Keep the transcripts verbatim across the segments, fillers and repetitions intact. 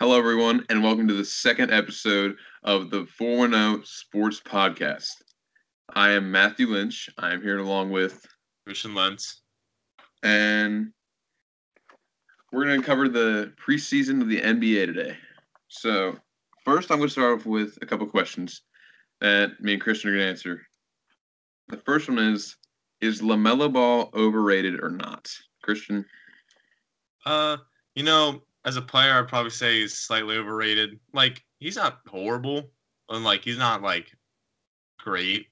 Hello, everyone, and welcome to the second episode of the four one zero Sports Podcast. I am Matthew Lynch. I am here along with Christian Lentz. And we're going to cover the preseason of the N B A today. So first, I'm going to start off with a couple questions that me and Christian are going to answer. The first one is, is LaMelo Ball overrated or not? Christian? Uh, you know... As a player, I'd probably say he's slightly overrated. Like, he's not horrible, and, like, he's not, like, great.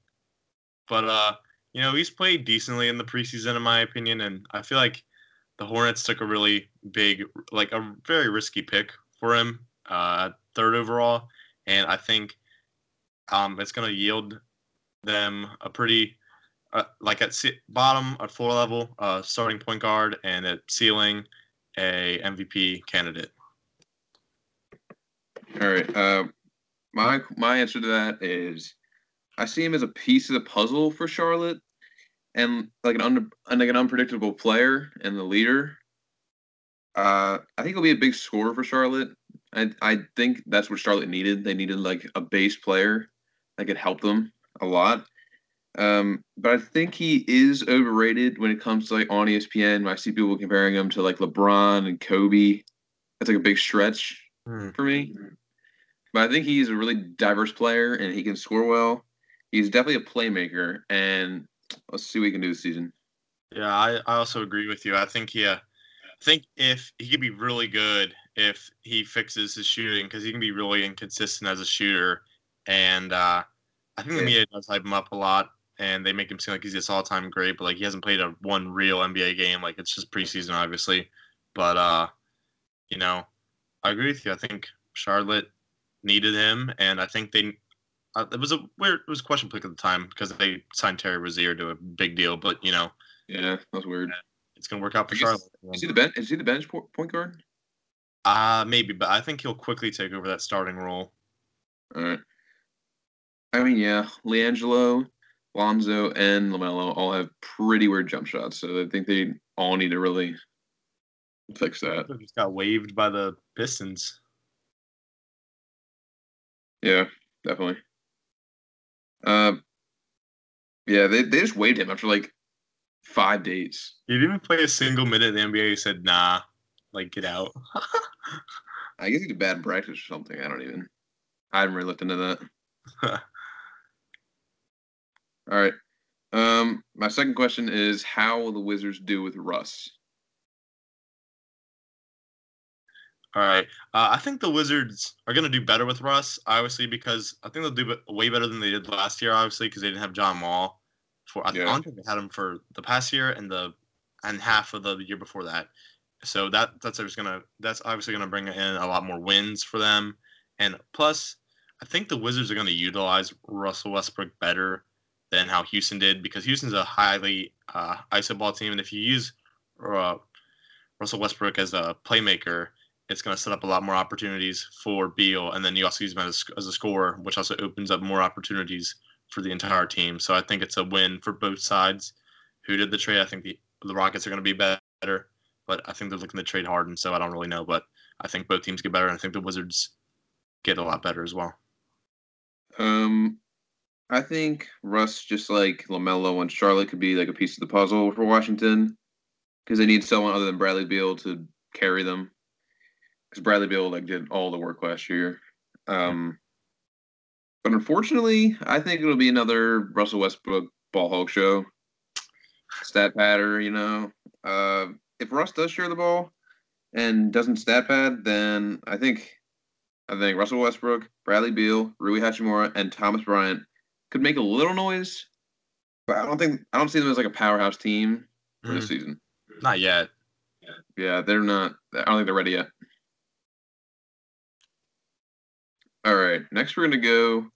But, uh, you know, he's played decently in the preseason, in my opinion, and I feel like the Hornets took a really big, like, a very risky pick for him, uh, third overall, and I think um, it's going to yield them a pretty, uh, like, at c- bottom, at floor level, uh, starting point guard, and at ceiling, a M V P candidate. All right. Uh, my my answer to that is, I see him as a piece of the puzzle for Charlotte, and like an under, like an unpredictable player and the leader. Uh, I think he'll be a big scorer for Charlotte. I I think that's what Charlotte needed. They needed like a base player that could help them a lot. Um, but I think he is overrated when it comes to, like, on E S P N. I see people comparing him to, like, LeBron and Kobe. That's, like, a big stretch mm. for me. But I think he's a really diverse player, and he can score well. He's definitely a playmaker, and let's see what he can do this season. Yeah, I, I also agree with you. I think, yeah, I think if he could be really good if he fixes his shooting, because he can be really inconsistent as a shooter. And uh, I think the media does hype him up a lot. And they make him seem like he's this all-time great, but, like, he hasn't played a one real N B A game. Like, it's just preseason, obviously. But, uh, you know, I agree with you. I think Charlotte needed him, and I think they uh, – it was a weird – it was a question pick at the time because they signed Terry Rozier to a big deal, but, you know. Yeah, that was weird. It's going to work out for Charlotte. Is he the bench, is he the bench point guard? Uh, maybe, but I think he'll quickly take over that starting role. All right. I mean, yeah, LiAngelo – Lonzo and LaMelo all have pretty weird jump shots, so I think they all need to really fix that. They just got waived by the Pistons. Yeah, definitely. Uh, yeah, they, they just waived him after, like, five days. He didn't even play a single minute in the N B A. He said, nah, like, get out. I guess he did bad in practice or something. I don't even. I haven't really looked into that. All right. Um, my second question is, how will the Wizards do with Russ? All right. Uh, I think the Wizards are going to do better with Russ, obviously, because I think they'll do way better than they did last year, obviously, because they didn't have John Wall. For, I, yeah. I don't think they had him for the past year and the and half of the year before that. So that that's just gonna that's obviously going to bring in a lot more wins for them. And plus, I think the Wizards are going to utilize Russell Westbrook better than how Houston did, because Houston's a highly uh, iso ball team, and if you use uh, Russell Westbrook as a playmaker, it's going to set up a lot more opportunities for Beal, and then you also use him as a, as a scorer, which also opens up more opportunities for the entire team. So I think it's a win for both sides. Who did the trade? I think the, the Rockets are going to be better, but I think they're looking to trade Harden, so I don't really know, but I think both teams get better, and I think the Wizards get a lot better as well. Um. I think Russ, just like LaMelo and Charlotte, could be like a piece of the puzzle for Washington because they need someone other than Bradley Beal to carry them. Because Bradley Beal like did all the work last year, um, but unfortunately, I think it'll be another Russell Westbrook ball hog show, stat padder. You know, uh, if Russ does share the ball and doesn't stat pad, then I think I think Russell Westbrook, Bradley Beal, Rui Hachimura, and Thomas Bryant could make a little noise, but I don't think I don't see them as like a powerhouse team for mm. this season. Not yet. Yeah, they're not. I don't think they're ready yet. All right, next we're going to go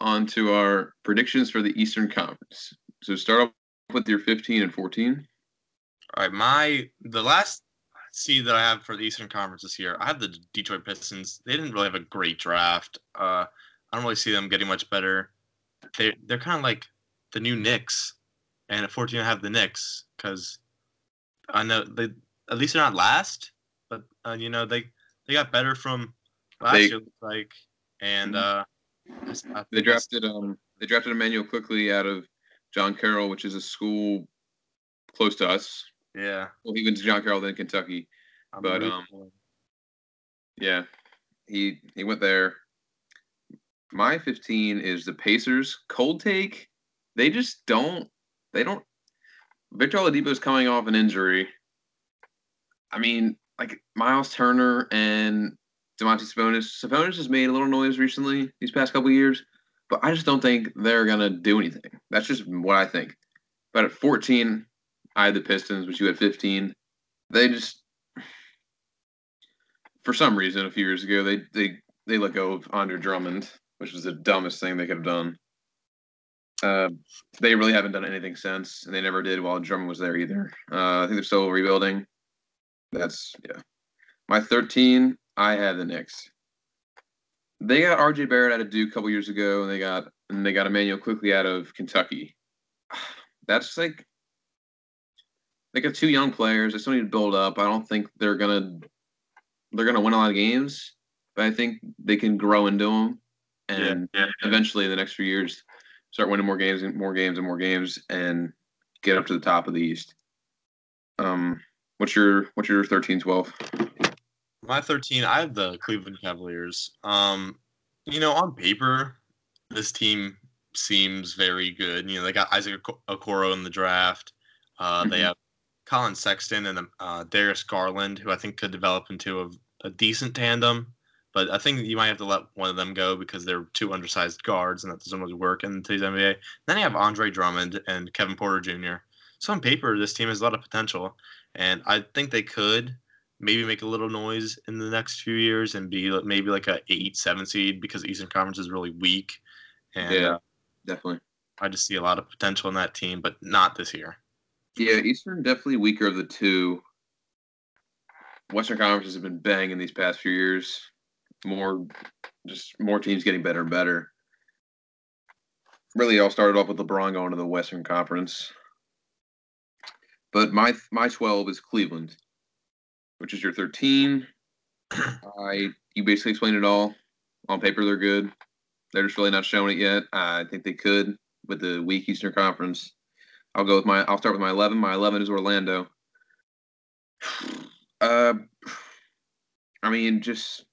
on to our predictions for the Eastern Conference. So start off with your fifteen and fourteen. All right, my the last seed that I have for the Eastern Conference this year, I have the Detroit Pistons. They didn't really have a great draft. Uh, I don't really see them getting much better. They, they're kind of like the new Knicks, and at fourteen I have the Knicks because I know they at least they're not last, but uh, you know they, they got better from last they, year looked like. And uh, I they drafted um they drafted Immanuel Quickley out of John Carroll, which is a school close to us. Yeah. Well, he went to John Carroll, then Kentucky. I'm but um, cool. yeah, he he went there. My fifteen is the Pacers. Cold take. They just don't. They don't. Victor Oladipo's coming off an injury. I mean, like Miles Turner and Domantas Sabonis. Sabonis has made a little noise recently these past couple of years, but I just don't think they're gonna do anything. That's just what I think. But at fourteen, I had the Pistons, which you had fifteen. They just, for some reason, a few years ago, they they they let go of Andre Drummond, which was the dumbest thing they could have done. Uh, they really haven't done anything since, and they never did while Drummond was there either. Uh, I think they're still rebuilding. That's, yeah. My thirteen, I had the Knicks. They got R J Barrett out of Duke a couple years ago, and they got and they got Immanuel Quickley out of Kentucky. That's like they got two young players. They still need to build up. I don't think they're gonna they're gonna win a lot of games, but I think they can grow into them, and yeah, yeah, yeah. eventually in the next few years start winning more games and more games and more games and get up to the top of the East. Um, what's your what's your thirteen, twelve? My thirteen, I have the Cleveland Cavaliers. Um, you know, on paper, this team seems very good. You know, they got Isaac Okoro in the draft. Uh, mm-hmm. They have Colin Sexton and uh, Darius Garland, who I think could develop into a, a decent tandem. But I think you might have to let one of them go because they're two undersized guards, and that doesn't really work in today's N B A. Then you have Andre Drummond and Kevin Porter Junior So on paper, this team has a lot of potential, and I think they could maybe make a little noise in the next few years and be maybe like a eight, seven seed because the Eastern Conference is really weak. And yeah, definitely. I just see a lot of potential in that team, but not this year. Yeah, Eastern definitely weaker of the two. Western Conference has been banging these past few years. More, just more teams getting better and better. Really, all started off with LeBron going to the Western Conference. But my my twelve is Cleveland, which is your thirteen. I you basically explained it all. On paper, they're good. They're just really not showing it yet. I think they could with the weak Eastern Conference. I'll go with my. I'll start with my eleven. My eleven is Orlando. Uh, I mean, just.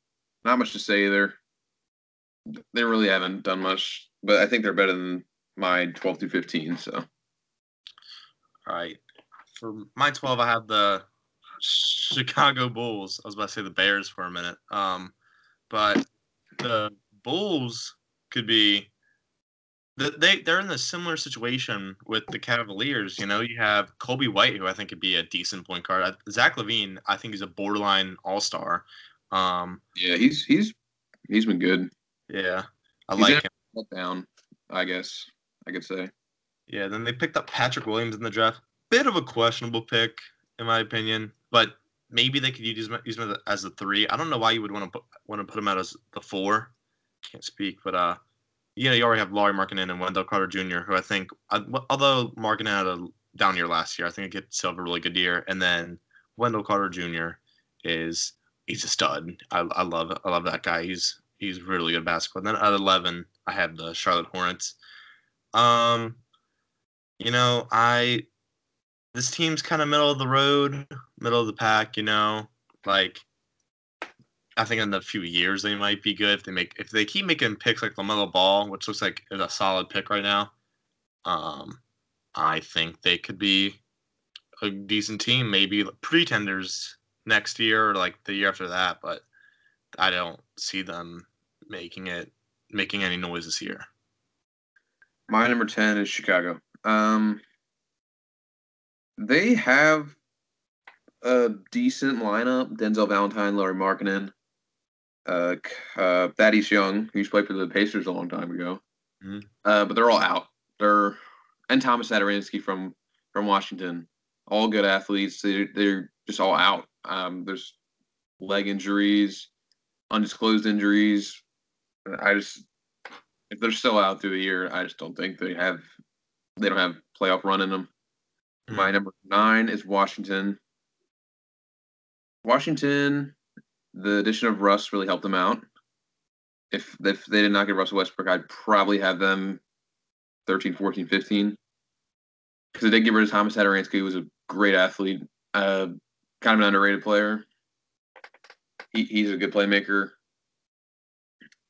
Not much to say either. They really haven't done much, but I think they're better than my twelve through fifteen. So, all right, for my twelve, I have the Chicago Bulls. I was about to say the Bears for a minute, um, but the Bulls could be. They they're in a similar situation with the Cavaliers. You know, you have Kobe White, who I think could be a decent point guard. Zach LaVine, I think, is a borderline all star. Um. Yeah, he's he's he's been good. Yeah, I he's like him. Down, I guess I could say. Yeah. Then they picked up Patrick Williams in the draft. Bit of a questionable pick, in my opinion, but maybe they could use him, use him as a three. I don't know why you would want to want to put him out as the four. Can't speak, but uh, you know, you already have Lauri Markkanen and Wendell Carter Junior, who I think, although Markkanen had a down year last year, I think he could still have a really good year. And then Wendell Carter Junior is. He's a stud. I, I love I love that guy. He's he's really good at basketball. And then at eleven, I have the Charlotte Hornets. Um, you know, I this team's kind of middle of the road, middle of the pack. You know, like I think in a few years they might be good if they make if they keep making picks like LaMelo Ball, which looks like is a solid pick right now. Um, I think they could be a decent team, maybe pretenders. Next year or like the year after that, but I don't see them making it making any noise this year. My number ten is Chicago. Um, they have a decent lineup: Denzel Valentine, Lauri Markkanen, uh, uh, Thaddeus Young, who used to play for the Pacers a long time ago. Mm-hmm. Uh, but they're all out. They're and Tomáš Satoranský from from Washington, all good athletes. They're, they're just all out. Um, there's leg injuries, undisclosed injuries. I just, if they're still out through the year, I just don't think they have, they don't have playoff run in them. Mm-hmm. My number nine is Washington. Washington, the addition of Russ really helped them out. if if they did not get Russell Westbrook, I'd probably have them thirteen, fourteen, fifteen. Because they did get rid of Tomáš Satoranský, who was a great athlete, uh, kind of an underrated player. He, he's a good playmaker.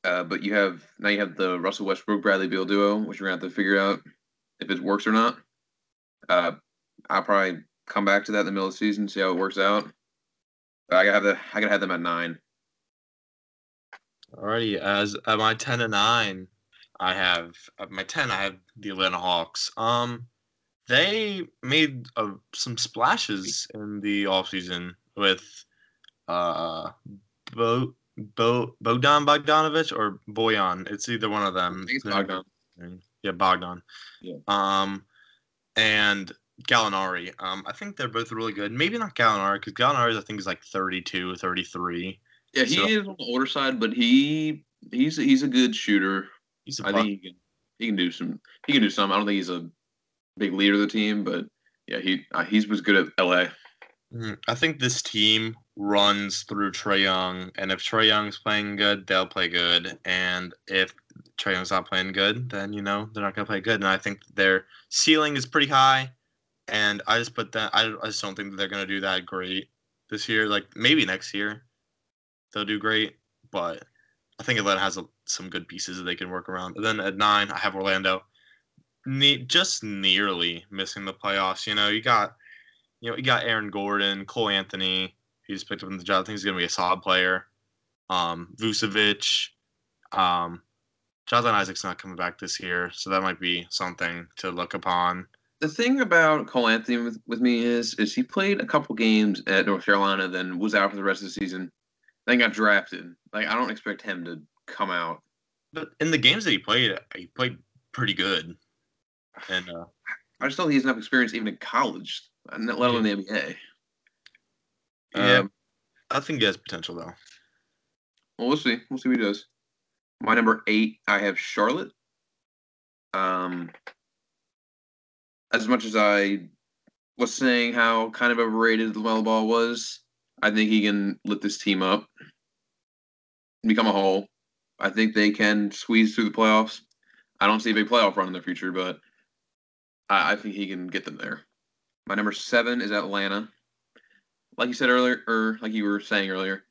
Uh, but you have now you have the Russell Westbrook Bradley Beal duo, which we're gonna have to figure out if it works or not. Uh, I'll probably come back to that in the middle of the season, see how it works out. But I gotta have the I gotta have them at nine. Alrighty, as at my ten and nine, I have at my ten. I have the Atlanta Hawks. Um, they made uh, some splashes in the offseason with uh, Bo Bo Bogdan Bogdanović or Bojan. It's either one of them. It's Bogdan. Yeah, Bogdan. Yeah. Um, and Gallinari. Um, I think they're both really good. Maybe not Gallinari because Gallinari, I think, is like thirty-two, thirty-three. Yeah, he so, is on the older side, but he he's he's a good shooter. He's a I think he can he can do some he can do some. I don't think he's a big leader of the team, but yeah, he uh, he was good at L A. I think this team runs through Trae Young, and if Trae Young's playing good, they'll play good. And if Trae Young's not playing good, then you know they're not gonna play good. And I think their ceiling is pretty high, and I just put that I I just don't think that they're gonna do that great this year. Like maybe next year they'll do great, but I think Atlanta has a, some good pieces that they can work around. And then at nine, I have Orlando, ne- just nearly missing the playoffs. You know, you got, you know, you got Aaron Gordon, Cole Anthony, he's picked up in the job. I think he's gonna be a solid player. Um, Vucevic, um, Jonathan Isaac's not coming back this year, so that might be something to look upon. The thing about Cole Anthony with, with me is, is he played a couple games at North Carolina, then was out for the rest of the season. Then got drafted. Like I don't expect him to come out. But in the games that he played, he played pretty good. And uh, I just don't think he's enough experience even in college, let alone yeah. the N B A. Yeah, um, I think he has potential though. Well, we'll see. We'll see what he does. My number eight, I have Charlotte. Um, as much as I was saying how kind of overrated LaMelo Ball was, I think he can lift this team up and become a whole. I think they can squeeze through the playoffs. I don't see a big playoff run in the future, but I, I think he can get them there. My number seven is Atlanta. Like you said earlier, or like you were saying earlier,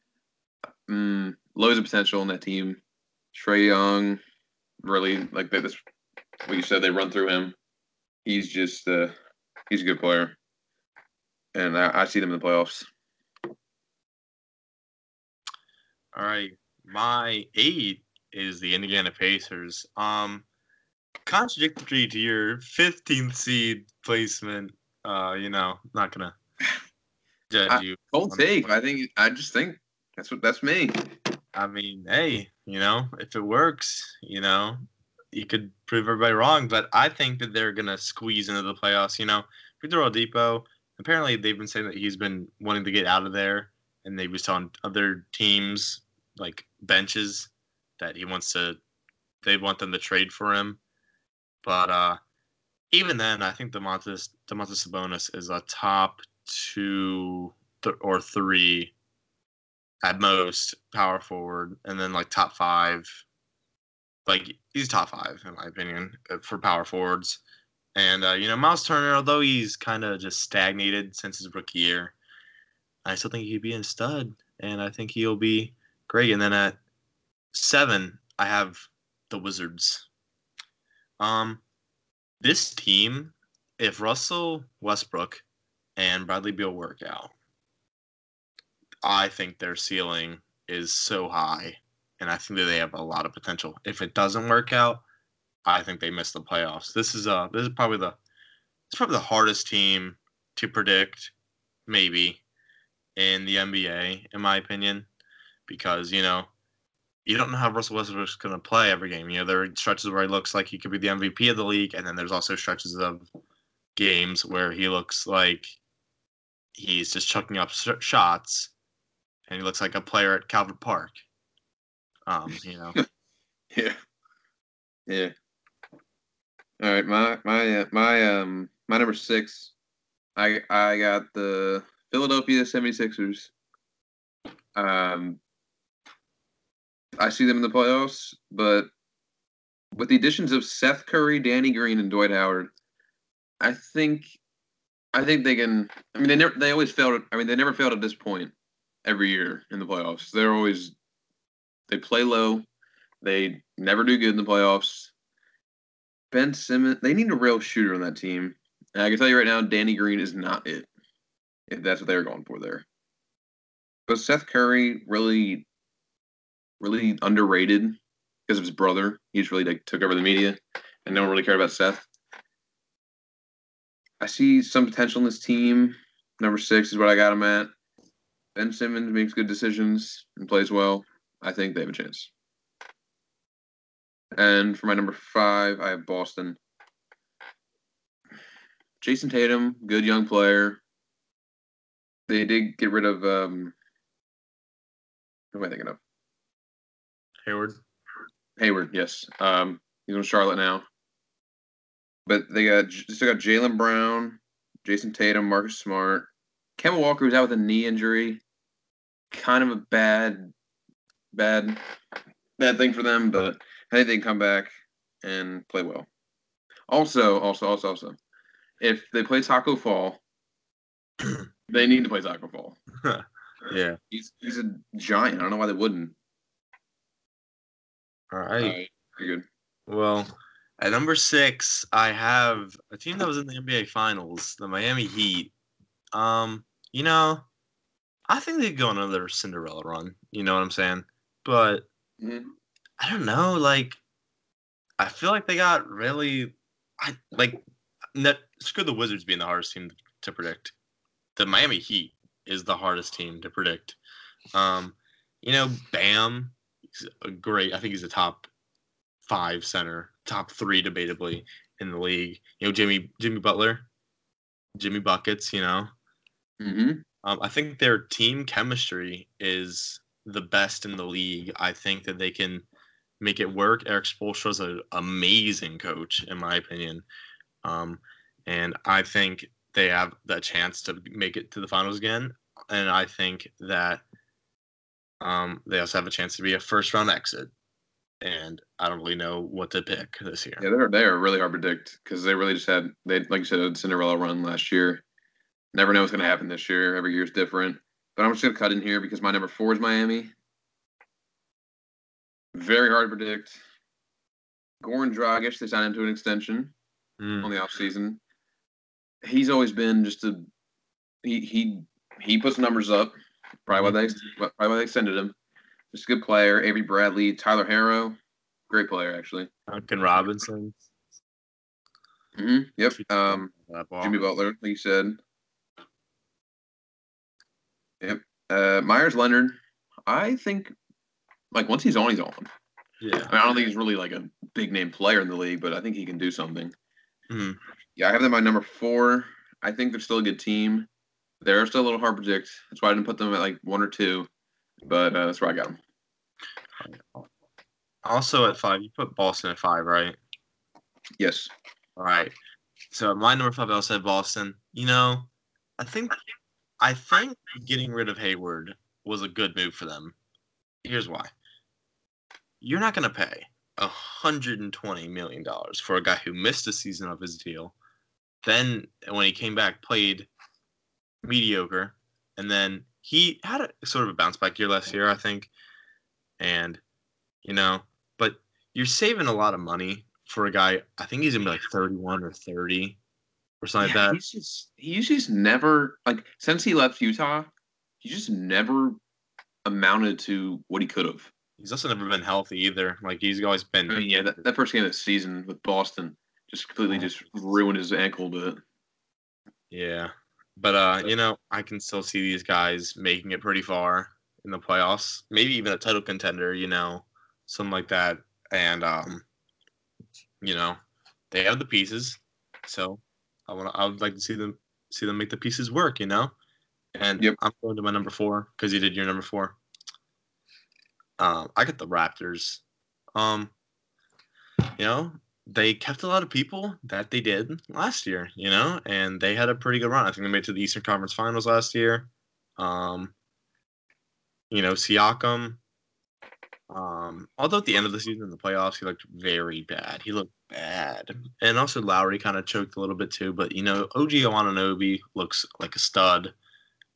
um, loads of potential in that team. Trae Young, really, like this, what you said, they run through him. He's just, uh, he's a good player. And I, I see them in the playoffs. All right, my eight is the Indiana Pacers. Um, contradictory to your fifteenth seed placement, uh, you know, not gonna judge I, you. Cold take. I think I just think that's what that's me. I mean, hey, you know, if it works, you know, you could prove everybody wrong. But I think that they're gonna squeeze into the playoffs. You know, Victor Oladipo. Apparently, they've been saying that he's been wanting to get out of there, and they was on other teams. Like benches that he wants to, they want them to trade for him. But uh, even then, I think Domantas Domantas Sabonis is a top two th- or three at most power forward, and then like top five. Like he's top five in my opinion for power forwards. And uh, you know, Miles Turner, although he's kind of just stagnated since his rookie year, I still think he'd be a stud, and I think he'll be. Great, and then at seven, I have the Wizards. Um, this team, if Russell Westbrook and Bradley Beal work out, I think their ceiling is so high, and I think that they have a lot of potential. If it doesn't work out, I think they miss the playoffs. This is uh this is probably the it's probably the hardest team to predict, maybe, in the N B A, in my opinion. Because, you know, you don't know how Russell Westbrook's going to play every game. You know, there are stretches where he looks like he could be the M V P of the league, and then there's also stretches of games where he looks like he's just chucking up sh- shots, and he looks like a player at Calvert Park. Um, you know. yeah. Yeah. All right, my my uh, my um my number six, I I got the Philadelphia seventy-sixers. Um, I see them in the playoffs, but with the additions of Seth Curry, Danny Green, and Dwight Howard, I think I think they can. I mean, they never they always failed. I mean, they never failed at this point every year in the playoffs. They're always they play low. They never do good in the playoffs. Ben Simmons, they need a real shooter on that team. And I can tell you right now, Danny Green is not it, if that's what they were going for there. But Seth Curry, really, really underrated because of his brother. He's really, like, took over the media, and no one really cared about Seth. I see some potential in this team. Number six is what I got him at. Ben Simmons makes good decisions and plays well. I think they have a chance. And for my number five, I have Boston. Jason Tatum, good young player. They did get rid of, um, who am I thinking of? Hayward. Hayward, yes. Um, he's on Charlotte now. But they got they still got Jaylen Brown, Jason Tatum, Marcus Smart. Kemba Walker was out with a knee injury. Kind of a bad, bad, bad thing for them, but I think they can come back and play well. Also, also, also, also, if they play Taco Fall, they need to play Taco Fall. Yeah. He's, he's a giant. I don't know why they wouldn't. All right. All right. You're good. Well, at number six, I have a team that was in the N B A Finals, the Miami Heat. Um, you know, I think they could go on another Cinderella run. You know what I'm saying? But mm-hmm. I don't know. Like, I feel like they got really, I like, net, screw the Wizards being the hardest team to predict. The Miami Heat is the hardest team to predict. Um, you know, Bam, he's a great. I think he's a top five center, top three debatably in the league. You know, Jimmy Jimmy Butler, Jimmy Buckets. You know, mm-hmm. um, I think their team chemistry is the best in the league. I think that they can make it work. Eric Spoelstra is an amazing coach, in my opinion, um, and I think they have the chance to make it to the finals again. And I think that um, they also have a chance to be a first-round exit. And I don't really know what to pick this year. Yeah, they're, they're really hard to predict because they really just had, they like you said, a Cinderella run last year. Never know what's going to happen this year. Every year is different. But I'm just going to cut in here because my number four is Miami. Very hard to predict. Goran Dragic, they signed him to an extension mm. on the offseason. He's always been just a he he he puts numbers up. Probably why they probably why they extended him. Just a good player. Avery Bradley, Tyler Herro, great player actually. Duncan Robinson. Mm-hmm. Yep. Um, Jimmy Butler, like you said. Yep. Uh, Myers Leonard. I think like once he's on, he's on. Yeah. I mean, I don't think he's really like a big name player in the league, but I think he can do something. Hmm. Yeah, I have them at number four. I think they're still a good team. They're still a little hard to predict. That's why I didn't put them at like one or two, but uh, that's where I got them. Also at five, you put Boston at five, right? Yes. All right. So at my number five, I also had Boston. You know, I think, I think getting rid of Hayward was a good move for them. Here's why. You're not going to pay one hundred twenty million dollars for a guy who missed a season of his deal. Then when he came back, played mediocre, and then he had a sort of a bounce back year last year, I think. And, you know, but you're saving a lot of money for a guy. I think he's gonna be like thirty-one or thirty or something yeah, like that. He's just, he's just never like since he left Utah, he just never amounted to what he could have. He's also never been healthy either. Like he's always been. I mean, yeah, that, that first game of the season with Boston. Just completely just ruined his ankle, but yeah. But uh, you know, I can still see these guys making it pretty far in the playoffs, maybe even a title contender, you know, something like that. And um, you know, they have the pieces, so I want I would like to see them see them make the pieces work, you know. And yep. I'm going to my number four because you did your number four. Um, I got the Raptors. Um, you know. They kept a lot of people that they did last year, you know, and they had a pretty good run. I think they made it to the Eastern Conference Finals last year. Um, you know, Siakam, Um, although at the end of the season in the playoffs, he looked very bad. He looked bad. And also Lowry kind of choked a little bit too. But, you know, O G Anunoby looks like a stud.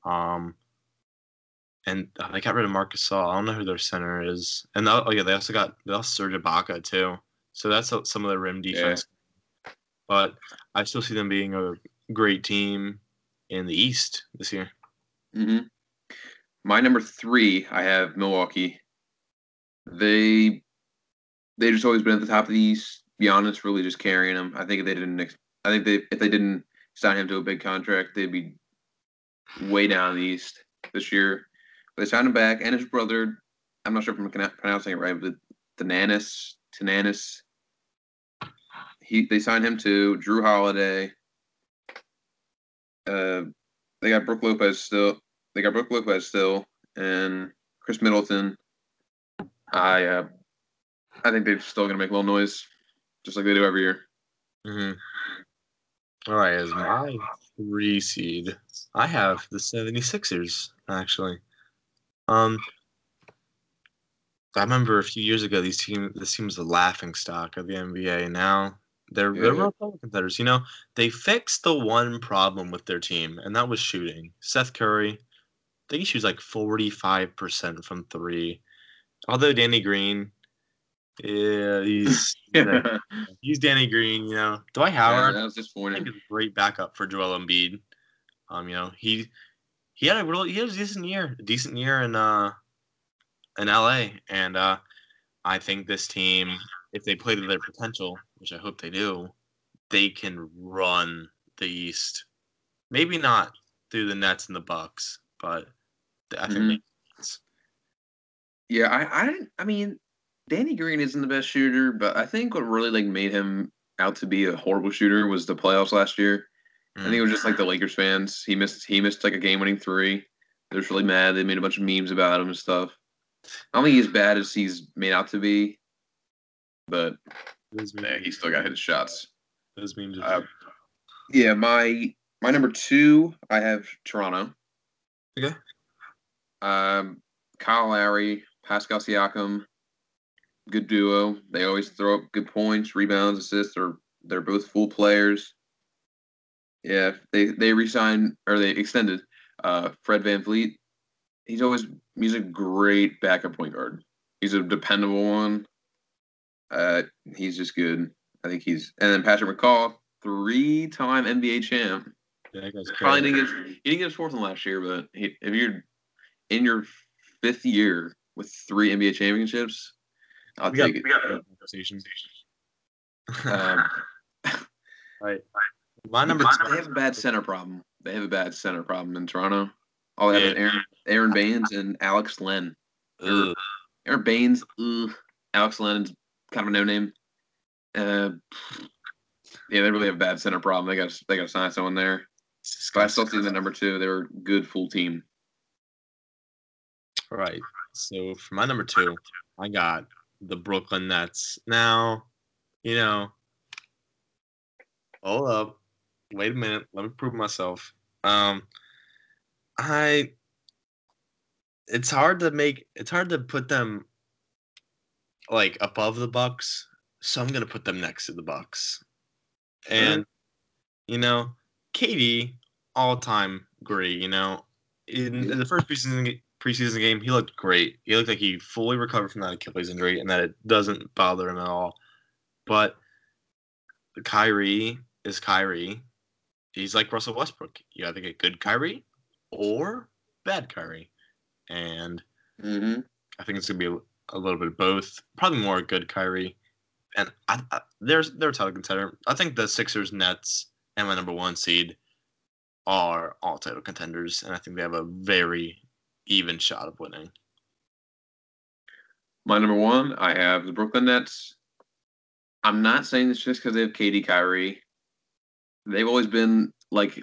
Um, and they got rid of Marcus Saul. I don't know who their center is. And, the, oh, yeah, they also got they also Serge Ibaka too. So that's some of their rim defense. Yeah. But I still see them being a great team in the East this year. Mm-hmm. My number three, I have Milwaukee. They, they just always been at the top of the East. Giannis really just carrying them. I think if they didn't, I think they if they didn't sign him to a big contract, they'd be way down in the East this year. But they signed him back, and his brother. I'm not sure if I'm pronouncing it right, but Thanasis, Thanasis. He they signed him to Drew Holiday. Uh, they got Brook Lopez still. They got Brook Lopez still, and Chris Middleton. I uh, I think they're still going to make a little noise, just like they do every year. Mm-hmm. All right, as my three seed, I have the seventy-sixers, actually. Um, I remember a few years ago, these team, this team was the laughingstock of the N B A. Now they're, yeah, they're yeah. real competitors. You know, they fixed the one problem with their team, and that was shooting. Seth Curry, I think he shoots like forty-five percent from three. Although Danny Green, yeah, he's you know, he's Danny Green, you know. Dwight Howard, yeah, that was disappointing. He's a great backup for Joel Embiid. Um, you know, he he had a real he had a decent year, a decent year in uh in L A, and uh, I think this team, if they play to their potential, which I hope they do, they can run the East. Maybe not through the Nets and the Bucks, but I think. Mm-hmm. they Yeah, I, I, I mean, Danny Green isn't the best shooter, but I think what really like made him out to be a horrible shooter was the playoffs last year. Mm. I think it was just like the Lakers fans. He missed, he missed like a game-winning three. They're just really mad. They made a bunch of memes about him and stuff. I don't think he's bad as he's made out to be, but yeah, he still got his shots. Those memes. Uh, yeah, my my number two, I have Toronto. Okay. Um, Kyle Lowry. Pascal Siakam, good duo. They always throw up good points, rebounds, assists. They're, they're both full players. Yeah, they, they re-signed, or they extended uh, Fred VanVleet. He's always he's a great backup point guard. He's a dependable one. Uh, he's just good. I think he's – and then Patrick McCaw, three-time N B A champ. Yeah, that guy's probably didn't get, he didn't get his fourth one last year, but he, if you're in your fifth year – with three N B A championships, I'll we take got, it. We got a conversation. Um, All right. My number two. They have a bad center problem. They have a bad center problem in Toronto. All they yeah. have is Aaron, Aaron Baines and Alex Len. Ugh. Aaron Baines, ugh. Alex Len's kind of a no-name. Uh, yeah, they really have a bad center problem. They got they got to sign someone there. But I still see the number two. They were a good full team. All right. So, for my number two, I got the Brooklyn Nets. Now, you know, hold up. Wait a minute. Let me prove myself. Um, I, it's hard to make, it's hard to put them, like, above the Bucks. So, I'm going to put them next to the Bucks. And, you know, K D, all-time great, you know. In, in the first preseason preseason game, he looked great. He looked like he fully recovered from that Achilles injury and that it doesn't bother him at all. But Kyrie is Kyrie. He's like Russell Westbrook. You either get good Kyrie or bad Kyrie. And mm-hmm. I think it's going to be a, a little bit of both. Probably more good Kyrie. And I, I, there's they're a title contender. I think the Sixers, Nets, and my number one seed are all title contenders. And I think they have a very even shot of winning. My number one, I have the Brooklyn Nets. I'm not saying this just because they have K D, Kyrie. They've always been like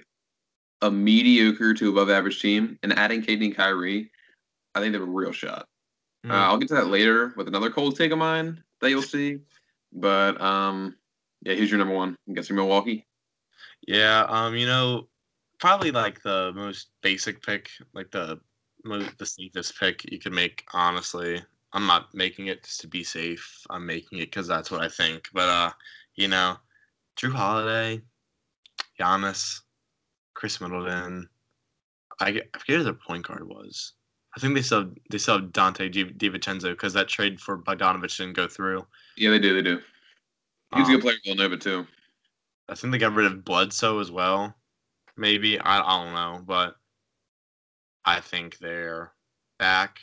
a mediocre to above average team, and adding K D and Kyrie, I think they have a real shot. Mm. Uh, I'll get to that later with another cold take of mine that you'll see. But um, yeah, who's your number one? I'm guessing Milwaukee. Yeah, um, you know, probably like the most basic pick, like the. the safest pick you could make, honestly, I'm not making it just to be safe. I'm making it because that's what I think. But, uh, you know, Drew Holiday, Giannis, Chris Middleton. I, I forget who their point guard was. I think they still they still have Dante DiVincenzo because that trade for Bogdanović didn't go through. Yeah, they do. They do. He's um, a good player, Villanova too. I think they got rid of Bledsoe as well. Maybe I, I don't know, but I think they're back.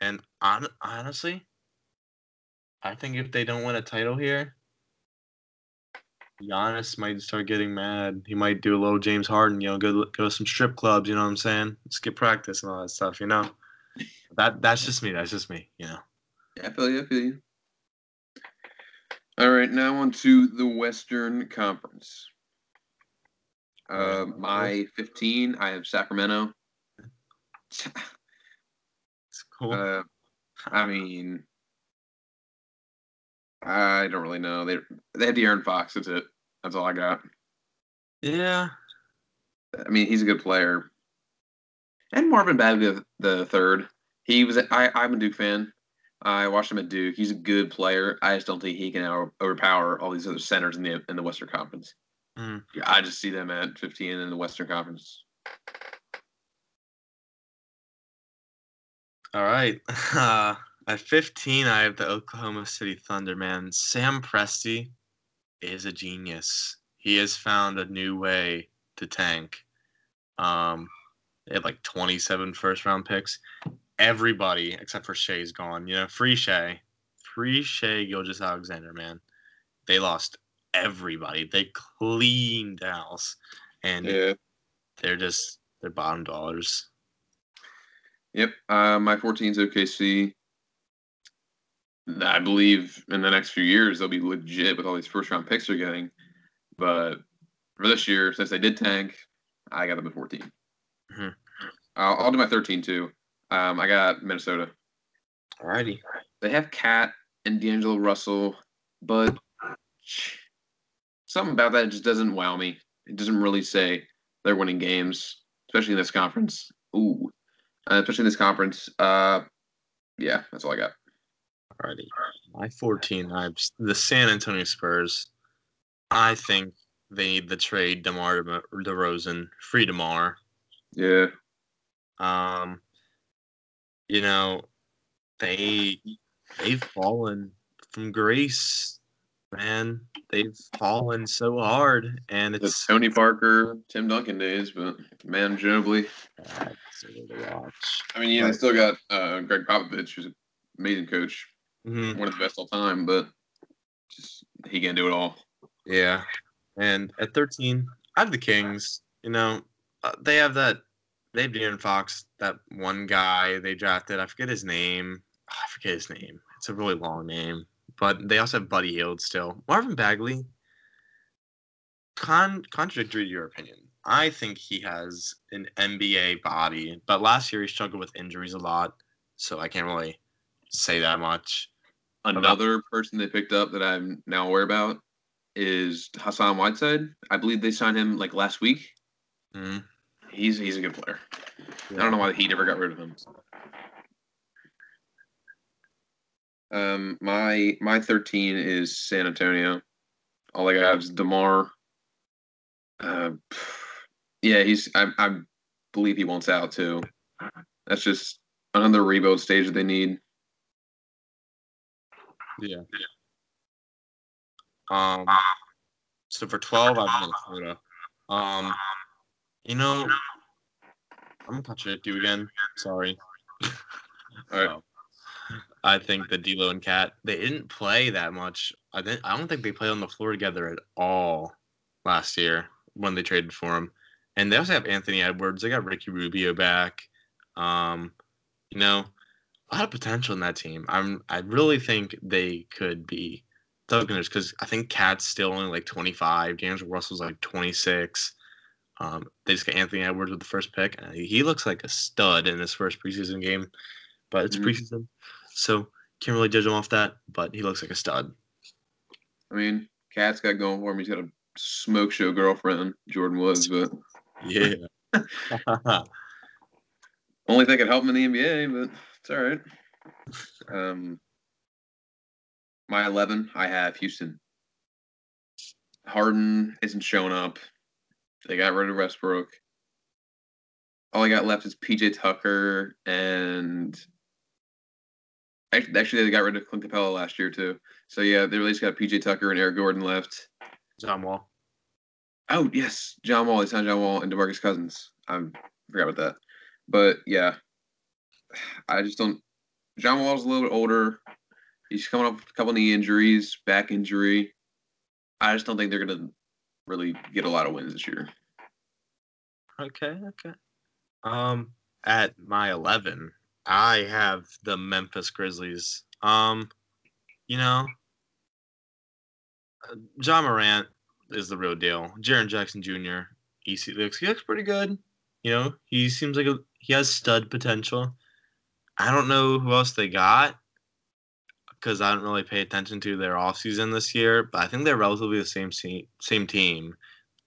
And on, honestly, I think if they don't win a title here, Giannis might start getting mad. He might do a little James Harden, you know, go go to some strip clubs, you know what I'm saying? Skip practice and all that stuff, you know? That That's just me. That's just me, you know? Yeah, I feel you. I feel you. All right, now on to the Western Conference. Uh, my fifteen, I have Sacramento. It's cool. Uh, I mean... I don't really know. They they had De'Aaron Fox. That's it. That's all I got. Yeah. I mean, he's a good player. And Marvin Bagley the, the third. He was. I I'm a Duke fan. I watched him at Duke. He's a good player. I just don't think he can over, overpower all these other centers in the in the Western Conference. Mm. I just see them at fifteen in the Western Conference. All right. Uh... At fifteen, I have the Oklahoma City Thunder, man. Sam Presti is a genius. He has found a new way to tank. Um, they had like twenty-seven first-round picks. Everybody, except for Shea's gone. You know, free Shea. Free Shea Gilgeous-Alexander, man. They lost everybody. They cleaned house. And yeah. they're just, they're bottom dollars. Yep. Uh, my fourteen is O K C. I believe in the next few years they'll be legit with all these first-round picks they're getting. But for this year, since they did tank, I got them at fourteen. Mm-hmm. I'll, I'll do my thirteen, too. Um, I got Minnesota. All righty. They have Cat and D'Angelo Russell, but something about that just doesn't wow me. It doesn't really say they're winning games, especially in this conference. Ooh. Uh, especially in this conference. Uh, yeah, that's all I got. Alrighty. My fourteen, I the San Antonio Spurs. I think they need the trade DeMar DeRozan, free DeMar. Yeah. Um. You know, they they've fallen from grace, man. They've fallen so hard, and it's the Tony Parker, Tim Duncan days, but manageably. That's a good watch. I mean, yeah, but, they still got uh, Greg Popovich, who's a amazing coach. Mm-hmm. One of the best all time, but just he can't do it all. Yeah. And at thirteen, I have the Kings. You know, uh, they have that, they have De'Aaron Fox, that one guy they drafted. I forget his name. Oh, I forget his name. It's a really long name. But they also have Buddy Hield still. Marvin Bagley, con- contradictory to your opinion. I think he has an N B A body, but last year he struggled with injuries a lot, so I can't really say that much. Another person they picked up that I'm now aware about is Hassan Whiteside. I believe they signed him like last week. Mm-hmm. He's he's a good player. Yeah. I don't know why the Heat never got rid of him. Um, my my thirteen is San Antonio. All I got is DeMar. Uh, yeah, he's. I I believe he wants out too. That's just another rebuild stage that they need. Yeah. Um. So for twelve, I've been Minnesota. Um. You know, I'm gonna touch it, dude. Again, sorry. All right. So, I think that D'Lo and Cat, they didn't play that much. I didn't. I don't think they played on the floor together at all last year when they traded for him. And they also have Anthony Edwards. They got Ricky Rubio back. Um. You know. A lot of potential in that team. I'm. I really think they could be thuggers because I think Cat's still only like twenty-five. D'Angelo Russell's like twenty-six. Um, they just got Anthony Edwards with the first pick. And he looks like a stud in his first preseason game, but it's mm-hmm. preseason, so can't really judge him off that. But he looks like a stud. I mean, Cat's got going for him. He's got a smoke show girlfriend, Jordan Woods, but yeah. Only thing could help him in the N B A, but. It's all right. Um, my eleven, I have Houston. Harden isn't showing up. They got rid of Westbrook. All I got left is P J Tucker and actually, actually they got rid of Clint Capella last year too. So yeah, they really just got P J Tucker and Eric Gordon left. John Wall. Oh yes, John Wall. They signed John Wall and DeMarcus Cousins. I'm, I forgot about that. But yeah, I just don't. John Wall's a little bit older. He's coming up with a couple knee injuries, back injury. I just don't think they're gonna really get a lot of wins this year. Okay, okay. Um, at my eleven, I have the Memphis Grizzlies. Um, you know, John Morant is the real deal. Jaren Jackson Junior He looks he looks pretty good. You know, he seems like a, he has stud potential. I don't know who else they got because I don't really pay attention to their offseason this year, but I think they're relatively the same same team.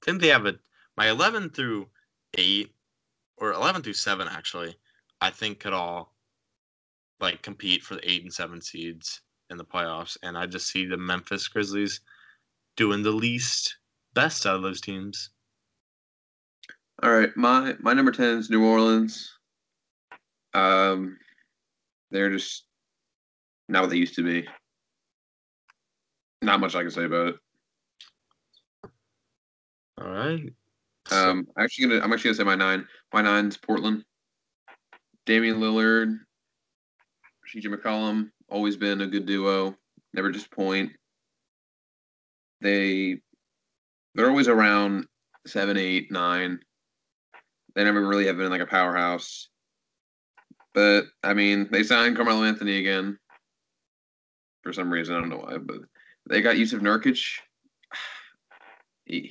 I think they have a my eleven through eight or eleven through seven actually. I think could all like compete for the eight and seven seeds in the playoffs, and I just see the Memphis Grizzlies doing the least best out of those teams. All right, my my number ten is New Orleans. Um, they're just not what they used to be. Not much I can say about it. All right. Um, I'm actually gonna I'm actually gonna say my nine. My nine's Portland. Damian Lillard, C J McCollum, always been a good duo. Never disappoint. They they're always around seven, eight, nine. They never really have been like a powerhouse. But I mean, they signed Carmelo Anthony again. For some reason, I don't know why, but they got Jusuf Nurkic. I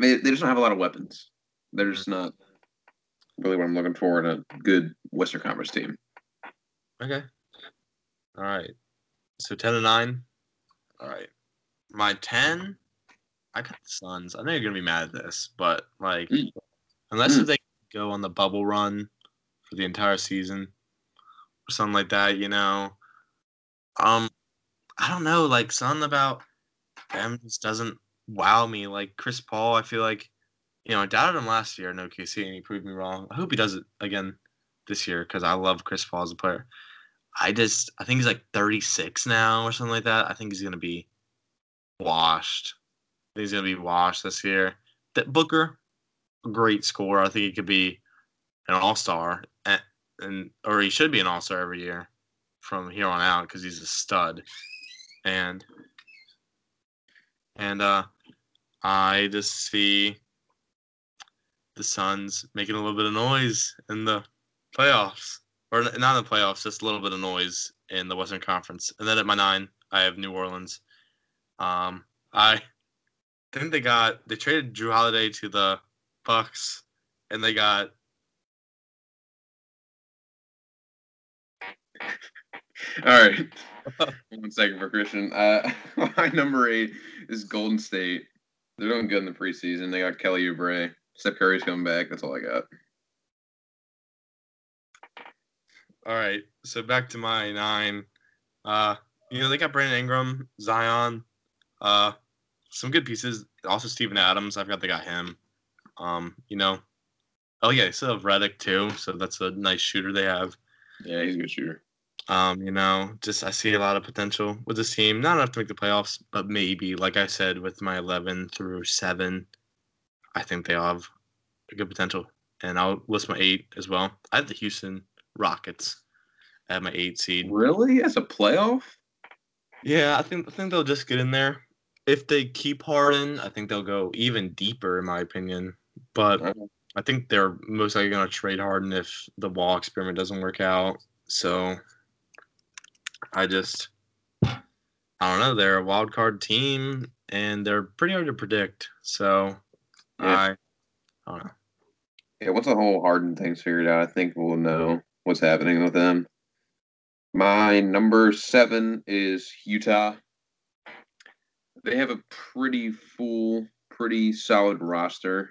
mean, they just don't have a lot of weapons. They're just not really what I'm looking for in a good Western Conference team. Okay. All right. So ten and nine. All right. My ten, I got the Suns. I know you're gonna be mad at this, but like, mm. unless mm. they go on the bubble run for the entire season or something like that, you know. Um, I don't know, like something about them just doesn't wow me. Like Chris Paul, I feel like, you know, I doubted him last year in O K C, and he proved me wrong. I hope he does it again this year because I love Chris Paul as a player. I just, I think he's like thirty-six now or something like that. I think he's gonna be washed. I think he's gonna be washed this year. That Booker, a great scorer. I think he could be an all-star, and, and or he should be an all-star every year from here on out because he's a stud. And and uh, I just see the Suns making a little bit of noise in the playoffs, or not in the playoffs, just a little bit of noise in the Western Conference. And then at my nine, I have New Orleans. Um, I think they got they traded Drew Holiday to the Bucks, and they got. All right, one second for Christian. Uh, my number eight is Golden State. They're doing good in the preseason. They got Kelly Oubre. Steph Curry's coming back. That's all I got. All right, so back to my nine. Uh, you know they got Brandon Ingram, Zion. Uh, some good pieces. Also, Steven Adams. I forgot they got him. Um, you know, oh yeah, they still have Redick too. So that's a nice shooter they have. Yeah, he's a good shooter. Um, you know, just I see a lot of potential with this team. Not enough to make the playoffs, but maybe, like I said, with my eleven through seven, I think they all have a good potential. And I'll list my eight as well. I have the Houston Rockets at my eight seed. Really? As a playoff? Yeah, I think I think they'll just get in there. If they keep Harden, I think they'll go even deeper, in my opinion. But I think they're most likely going to trade Harden if the Wall experiment doesn't work out. So I just, I don't know. They're a wild card team, and they're pretty hard to predict. So yeah. I, I don't know. Yeah, once the whole Harden thing's figured out, I think we'll know what's happening with them. My number seven is Utah. They have a pretty full, pretty solid roster.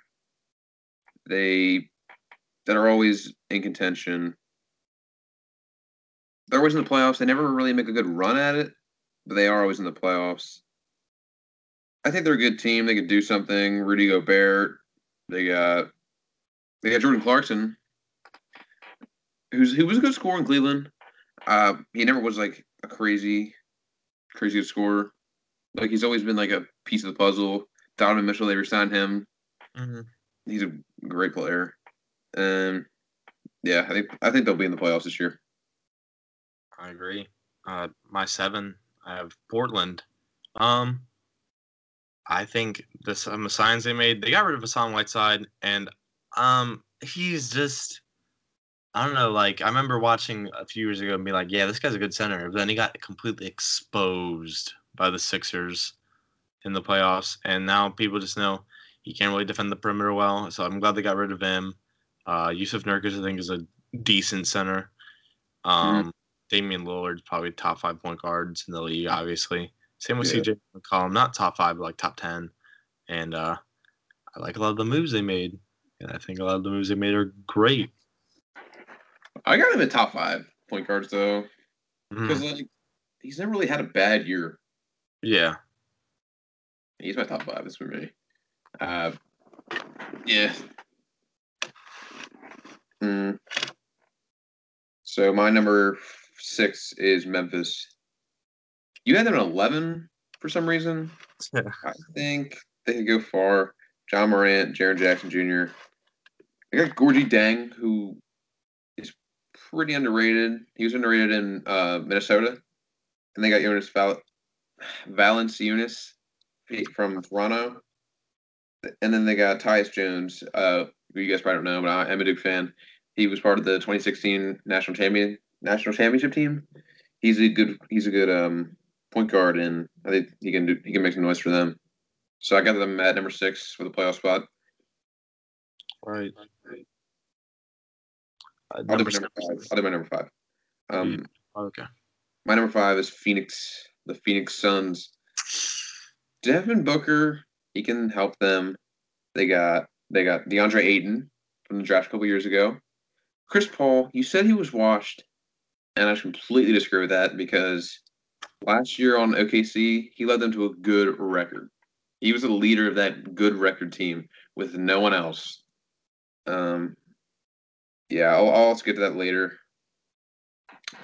They that are always in contention. They're always in the playoffs. They never really make a good run at it, but they are always in the playoffs. I think they're a good team. They could do something. Rudy Gobert. They got they got Jordan Clarkson, who's who was a good scorer in Cleveland. Uh, he never was like a crazy, crazy good scorer. Like he's always been like a piece of the puzzle. Donovan Mitchell, they resigned him. Mm-hmm. He's a great player. Um, yeah, I think I think they'll be in the playoffs this year. I agree. Uh, my seven, I have Portland. Um, I think the some signs they made, they got rid of Hassan Whiteside, and um, he's just, I don't know. Like I remember watching a few years ago and be like, yeah, this guy's a good center. But then he got completely exposed by the Sixers in the playoffs, and now people just know he can't really defend the perimeter well. So I'm glad they got rid of him. Uh, Yusuf Nurkic, I think, is a decent center. Um, mm-hmm. Damian Lillard's probably top five point guards in the league, obviously. Same with yeah. C J McCollum, not top five, but like top ten. And uh, I like a lot of the moves they made, and I think a lot of the moves they made are great. I got him in top five point guards though, because mm-hmm. like he's never really had a bad year. Yeah, he's my top five. That's for me. Uh, yeah. Mm. So my number six is Memphis. You had them at eleven for some reason. Yeah. I think they could go far. John Morant, Jaren Jackson Junior They got Gorgui Dieng, who is pretty underrated. He was underrated in uh, Minnesota. And they got Jonas Val- Valanciunas from Toronto. And then they got Tyus Jones, uh, who you guys probably don't know, but I am a Duke fan. He was part of the twenty sixteen national champion national championship team. He's a good he's a good um, point guard, and I think he can do, he can make some noise for them. So I got them at number six for the playoff spot. All right. Uh, I'll do my number five. I'll do my number five. Um, okay. My number five is Phoenix, the Phoenix Suns. Devin Booker, he can help them. They got they got DeAndre Ayton from the draft a couple years ago. Chris Paul, you said he was washed, and I completely disagree with that because last year on O K C, he led them to a good record. He was the leader of that good record team with no one else. Um, yeah, I'll, I'll get to that later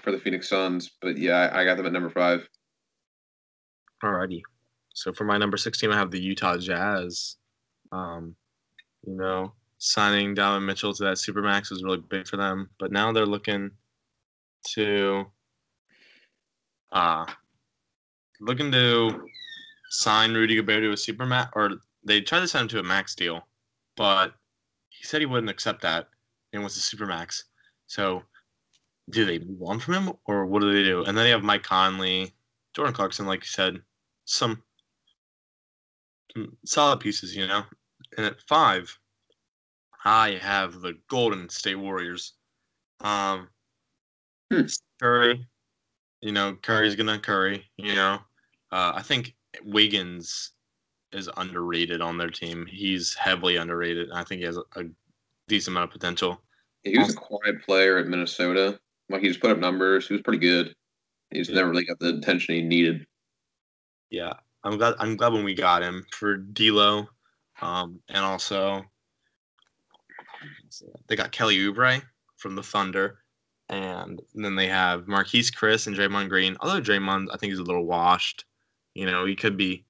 for the Phoenix Suns, but yeah, I, I got them at number five. Alrighty. So for my number sixteen, I have the Utah Jazz. Um, you know, signing Donovan Mitchell to that Supermax was really big for them, but now they're looking to uh, looking to sign Rudy Gobert to a Supermax, or they tried to sign him to a max deal, but he said he wouldn't accept that and wants a Supermax. So do they move on from him, or what do they do? And then they have Mike Conley, Jordan Clarkson, like you said, some solid pieces, you know. And at five, I have the Golden State Warriors. Um, hmm. Curry, you know, Curry's gonna Curry. You know, uh, I think Wiggins is underrated on their team. He's heavily underrated. I think he has a, a decent amount of potential. He was a quiet player at Minnesota. Like he just put up numbers. He was pretty good. He just yeah. never really got the attention he needed. Yeah, I'm glad. I'm glad when we got him for D'Lo, um, and also. They got Kelly Oubre from the Thunder, and then they have Marquise Chris and Draymond Green. Although Draymond, I think, is a little washed. You know, he could be,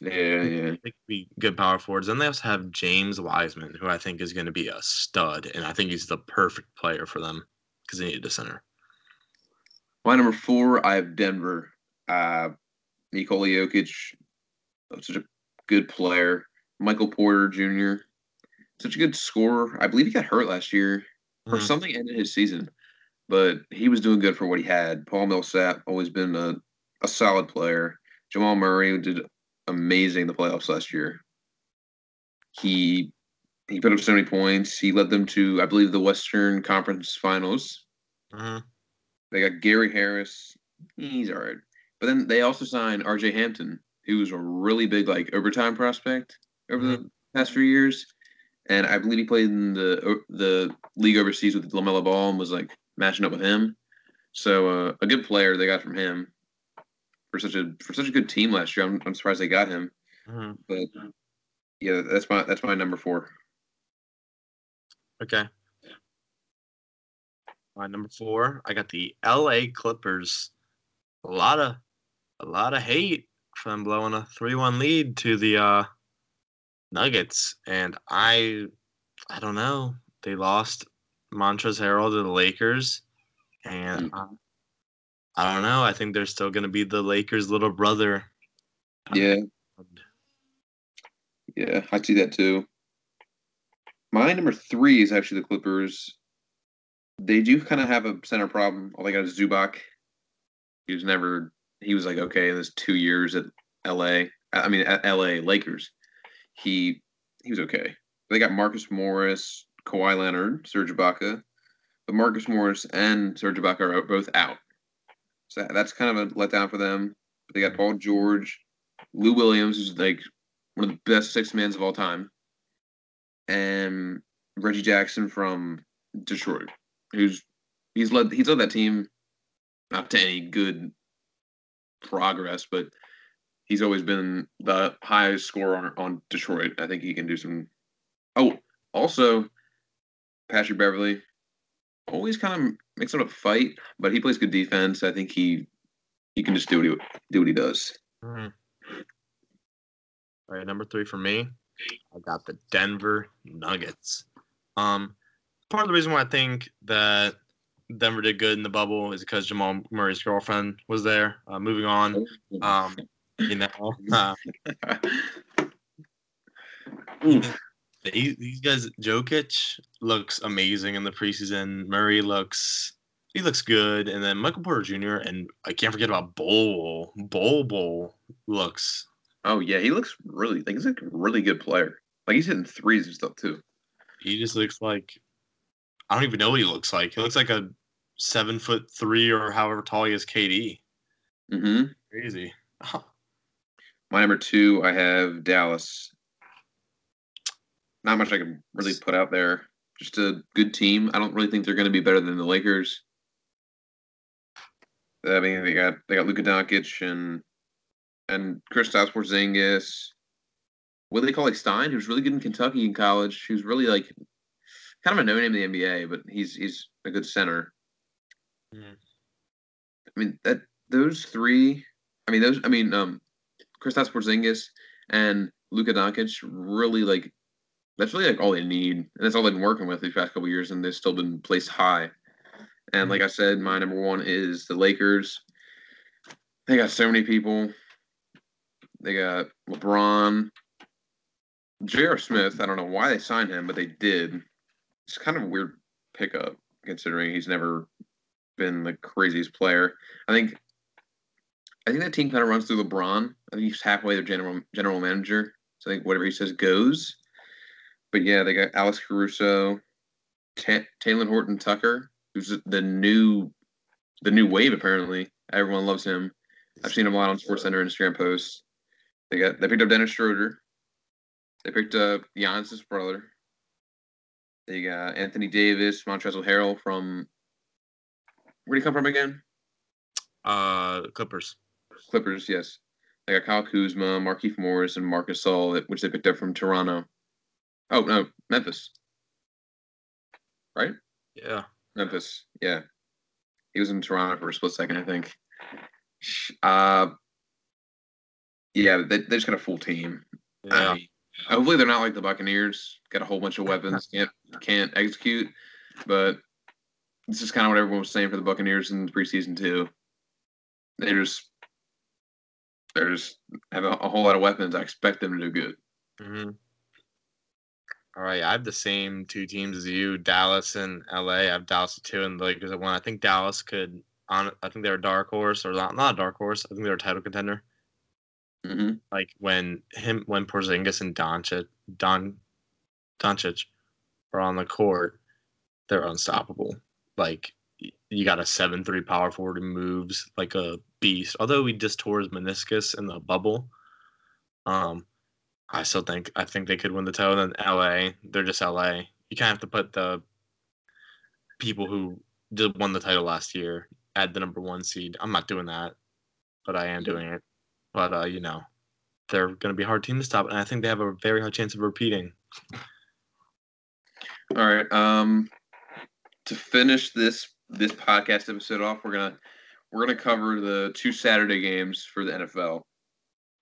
yeah, yeah, he could be good power forwards. Then they also have James Wiseman, who I think is going to be a stud, and I think he's the perfect player for them because they needed a center. My number four, I have Denver. Uh, Nikola Jokic, such a good player. Michael Porter Junior Such a good scorer. I believe he got hurt last year or mm-hmm. something ended his season, but he was doing good for what he had. Paul Millsap, always been a, a solid player. Jamal Murray did amazing in the playoffs last year. He he put up so many points. He led them to, I believe, the Western Conference Finals. Mm-hmm. They got Gary Harris. He's all right. But then they also signed R J Hampton, who was a really big like overtime prospect over mm-hmm. the past few years. And I believe he played in the the league overseas with LaMelo Ball and was, like, matching up with him. So uh, a good player they got from him for such a for such a good team last year. I'm, I'm surprised they got him. Mm-hmm. But yeah, that's my that's my number four. Okay. My number four, I got the L A Clippers. A lot of a lot of hate for them blowing a three one lead to the uh, Nuggets, and I I don't know. They lost Montrezl Harrell to the Lakers, and uh, I don't know. I think they're still going to be the Lakers' little brother. Yeah. Yeah, I see that too. My number three is actually the Clippers. They do kind of have a center problem. All they got is Zubac. He was never – he was like, okay, in this two years at L A – I mean, at L A Lakers, he he was okay. They got Marcus Morris, Kawhi Leonard, Serge Ibaka. But Marcus Morris and Serge Ibaka are both out. So that's kind of a letdown for them. But they got Paul George, Lou Williams, who's like one of the best six-mans of all time, and Reggie Jackson from Detroit. Who's he's led he's led that team not to any good progress, but he's always been the highest scorer on, on Detroit. I think he can do some. Oh, also Patrick Beverley always kind of makes up a fight, but he plays good defense. I think he he can just do what he do what he does. Mm-hmm. All right, number three for me, I got the Denver Nuggets. Um. Part of the reason why I think that Denver did good in the bubble is because Jamal Murray's girlfriend was there. Uh, moving on, um, you know, uh, these, these guys. Jokic looks amazing in the preseason. Murray looks he looks good, and then Michael Porter Junior and I can't forget about Bol Bol Bol looks. Oh yeah, he looks really like he's like a really good player. Like he's hitting threes and stuff too. He just looks like. I don't even know what he looks like. He looks like a seven foot three or however tall he is. K D. Mm-hmm. Crazy. Oh. My number two, I have Dallas. Not much I can really put out there. Just a good team. I don't really think they're going to be better than the Lakers. I mean, they got they got Luka Doncic and and Kristaps Porzingis. What do they call like Stein, who's really good in Kentucky in college? Who's really like. Kind of a no-name in the N B A, but he's he's a good center. Yeah. I mean that those three. I mean those. I mean um, Kristaps Porzingis and Luka Doncic really like. That's really like all they need, and that's all they've been working with these past couple years, and they've still been placed high. And mm-hmm. like I said, my number one is the Lakers. They got so many people. They got LeBron, J R. Smith. I don't know why they signed him, but they did. It's kind of a weird pickup considering he's never been the craziest player. I think I think that team kind of runs through LeBron. I think he's halfway their general general manager. So I think whatever he says goes. But yeah, they got Alex Caruso, T- Talen Horton Tucker, who's the new the new wave apparently. Everyone loves him. I've seen him a lot on SportsCenter Instagram posts. They got they picked up Dennis Schroeder. They picked up Giannis's brother. They got Anthony Davis, Montrezl Harrell from – where did he come from again? Uh, Clippers. Clippers, yes. They got Kyle Kuzma, Markieff Morris, and Marc Gasol, which they picked up from Toronto. Oh, no, Memphis. Right? Yeah. Memphis, yeah. He was in Toronto for a split second, I think. Uh, yeah, they, they just got a full team. Yeah. I, Hopefully they're not like the Buccaneers. Got a whole bunch of weapons, can't can't execute. But this is kind of what everyone was saying for the Buccaneers in the preseason too. They just they just have a, a whole lot of weapons. I expect them to do good. Mm-hmm. All right, I have the same two teams as you, Dallas and L A. I have Dallas at two and the Lakers at one. I think Dallas could. On, I think they're a dark horse or not not a dark horse. I think they're a title contender. Mm-hmm. Like when him, when Porzingis and Doncic, Don, Doncic are on the court, they're unstoppable. Like you got a seven three power forward who moves like a beast. Although we just tore his meniscus in the bubble, um, I still think I think they could win the title. And L A, they're just L A. You kind of have to put the people who just won the title last year at the number one seed. I'm not doing that, but I am doing it. But, uh, you know, they're going to be a hard team to stop, and I think they have a very high chance of repeating. All right. Um, to finish this this podcast episode off, we're gonna we're gonna cover the two Saturday games for the N F L.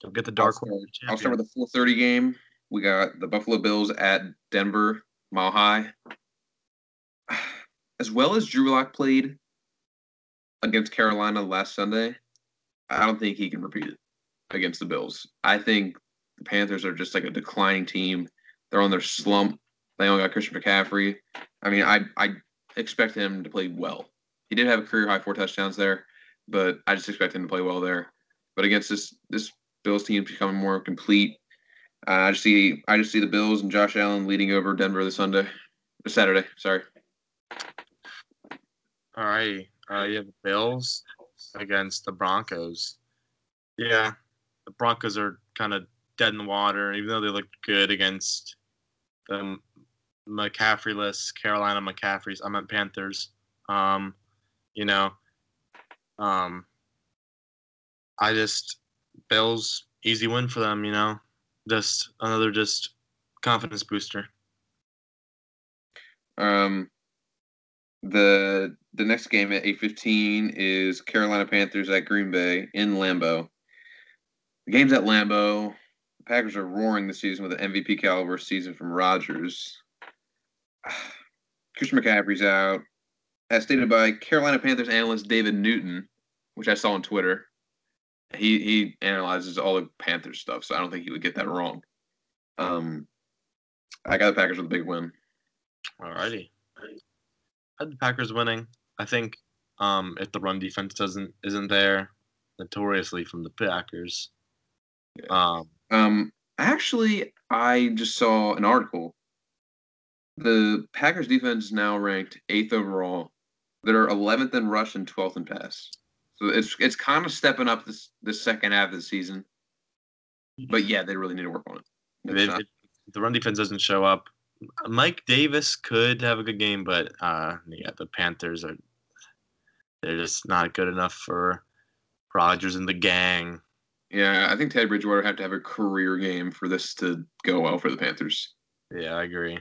Don't get the dark one. I'll, I'll start with the four thirty game. We got the Buffalo Bills at Denver, Mile High. As well as Drew Lock played against Carolina last Sunday, I don't think he can repeat it against the Bills. I think the Panthers are just like a declining team. They're on their slump. They only got Christian McCaffrey. I mean, I I expect him to play well. He did have a career-high four touchdowns there, but I just expect him to play well there. But against this this Bills team becoming more complete, uh, I just see I just see the Bills and Josh Allen leading over Denver this Sunday, this Saturday. Sorry. All right. Uh, you have the Bills against the Broncos. Yeah, the Broncos are kind of dead in the water, even though they looked good against the McCaffrey-less Carolina McCaffreys. I'm at Panthers. Um, you know, um, I just Bills easy win for them. You know, just another just confidence booster. Um, the the next game at eight fifteen is Carolina Panthers at Green Bay in Lambeau. The game's at Lambeau. The Packers are roaring this season with an M V P caliber season from Rodgers. Christian McCaffrey's out. As stated by Carolina Panthers analyst David Newton, which I saw on Twitter, he he analyzes all the Panthers stuff, so I don't think he would get that wrong. Um, I got the Packers with a big win. Alrighty. I had the Packers winning. I think um, if the run defense doesn't isn't there, notoriously from the Packers. Yeah. Um, um, actually, I just saw an article. The Packers defense is now ranked eighth overall. They're eleventh in rush and twelfth in pass. So it's it's kind of stepping up this the second half of the season. But yeah, they really need to work on it. They, not- the run defense doesn't show up. Mike Davis could have a good game, but uh, yeah, the Panthers are they're just not good enough for Rodgers and the gang. Yeah, I think Ted Bridgewater had to have a career game for this to go well for the Panthers. Yeah, I agree.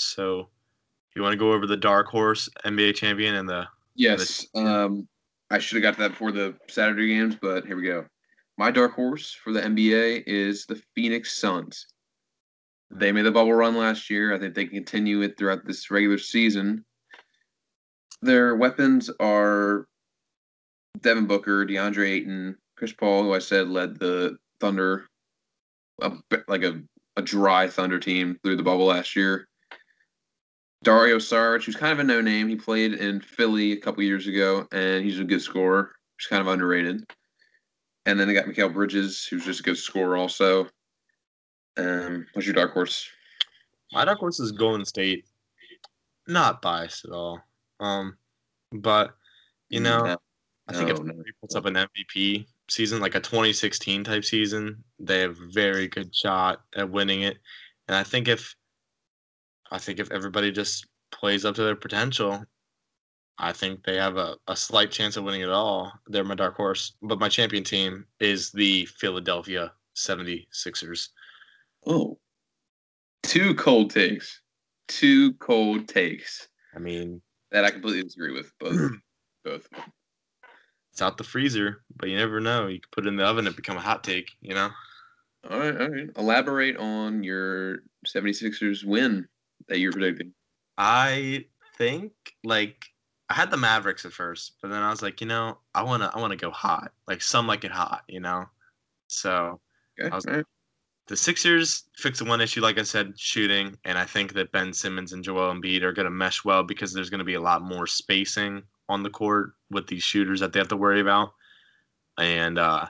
So, you want to go over the dark horse N B A champion and the yes? And the, um, I should have got to that before the Saturday games, but here we go. My dark horse for the N B A is the Phoenix Suns. They made the bubble run last year. I think they can continue it throughout this regular season. Their weapons are Devin Booker, DeAndre Ayton, Chris Paul, who I said led the Thunder, a, like a, a dry Thunder team through the bubble last year. Dario Saric, who's kind of a no-name. He played in Philly a couple years ago, and he's a good scorer. He's kind of underrated. And then they got Mikal Bridges, who's just a good scorer also. Um, what's your dark horse? My dark horse is Golden State. Not biased at all. Um, but, you know, no, I think no, if somebody no. puts up an M V P season, like a twenty sixteen type season, they have a very good shot at winning it. And I think if I think if everybody just plays up to their potential, I think they have a, a slight chance of winning it all. They're my dark horse. But my champion team is the Philadelphia seventy-sixers. Oh, two cold takes. Two cold takes. I mean, that I completely disagree with. Both. both. It's out the freezer, but you never know. You can put it in the oven and become a hot take, you know? All right, all right. Elaborate on your seventy-sixers win that you're predicting. I think, like, I had the Mavericks at first, but then I was like, you know, I want to I wanna go hot. Like, some like it hot, you know? So, okay, I was right. The Sixers fix the one issue, like I said, shooting, and I think that Ben Simmons and Joel Embiid are going to mesh well because there's going to be a lot more spacing on the court with these shooters that they have to worry about. And uh,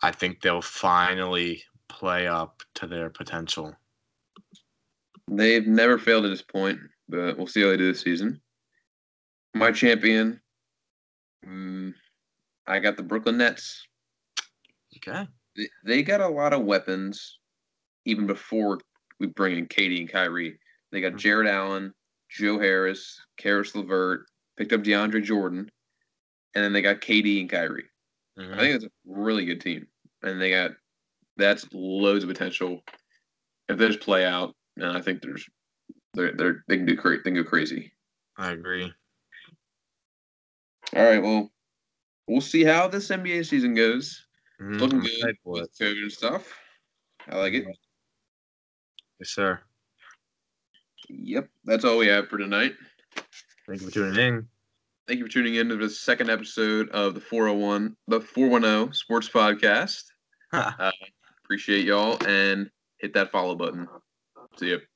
I think they'll finally play up to their potential. They've never failed at this point, but we'll see how they do this season. My champion, um, I got the Brooklyn Nets. Okay. They got a lot of weapons, even before we bring in Katie and Kyrie. They got Jared Allen, Joe Harris, Karis LeVert, picked up DeAndre Jordan. and then they got K D and Kyrie. Mm-hmm. I think that's a really good team, and they got that's loads of potential. If they just play out, and I think there's they're, they're they can do cra- they can go crazy. I agree. All right, well, we'll see how this N B A season goes. Mm-hmm. Looking good with COVID and stuff. I like it. Yes, sir. Yep, that's all we have for tonight. Thank you for tuning in. Thank you for tuning in to the second episode of the four oh one, the four one oh Sports Podcast. Huh. Uh, appreciate y'all, and hit that follow button. See ya.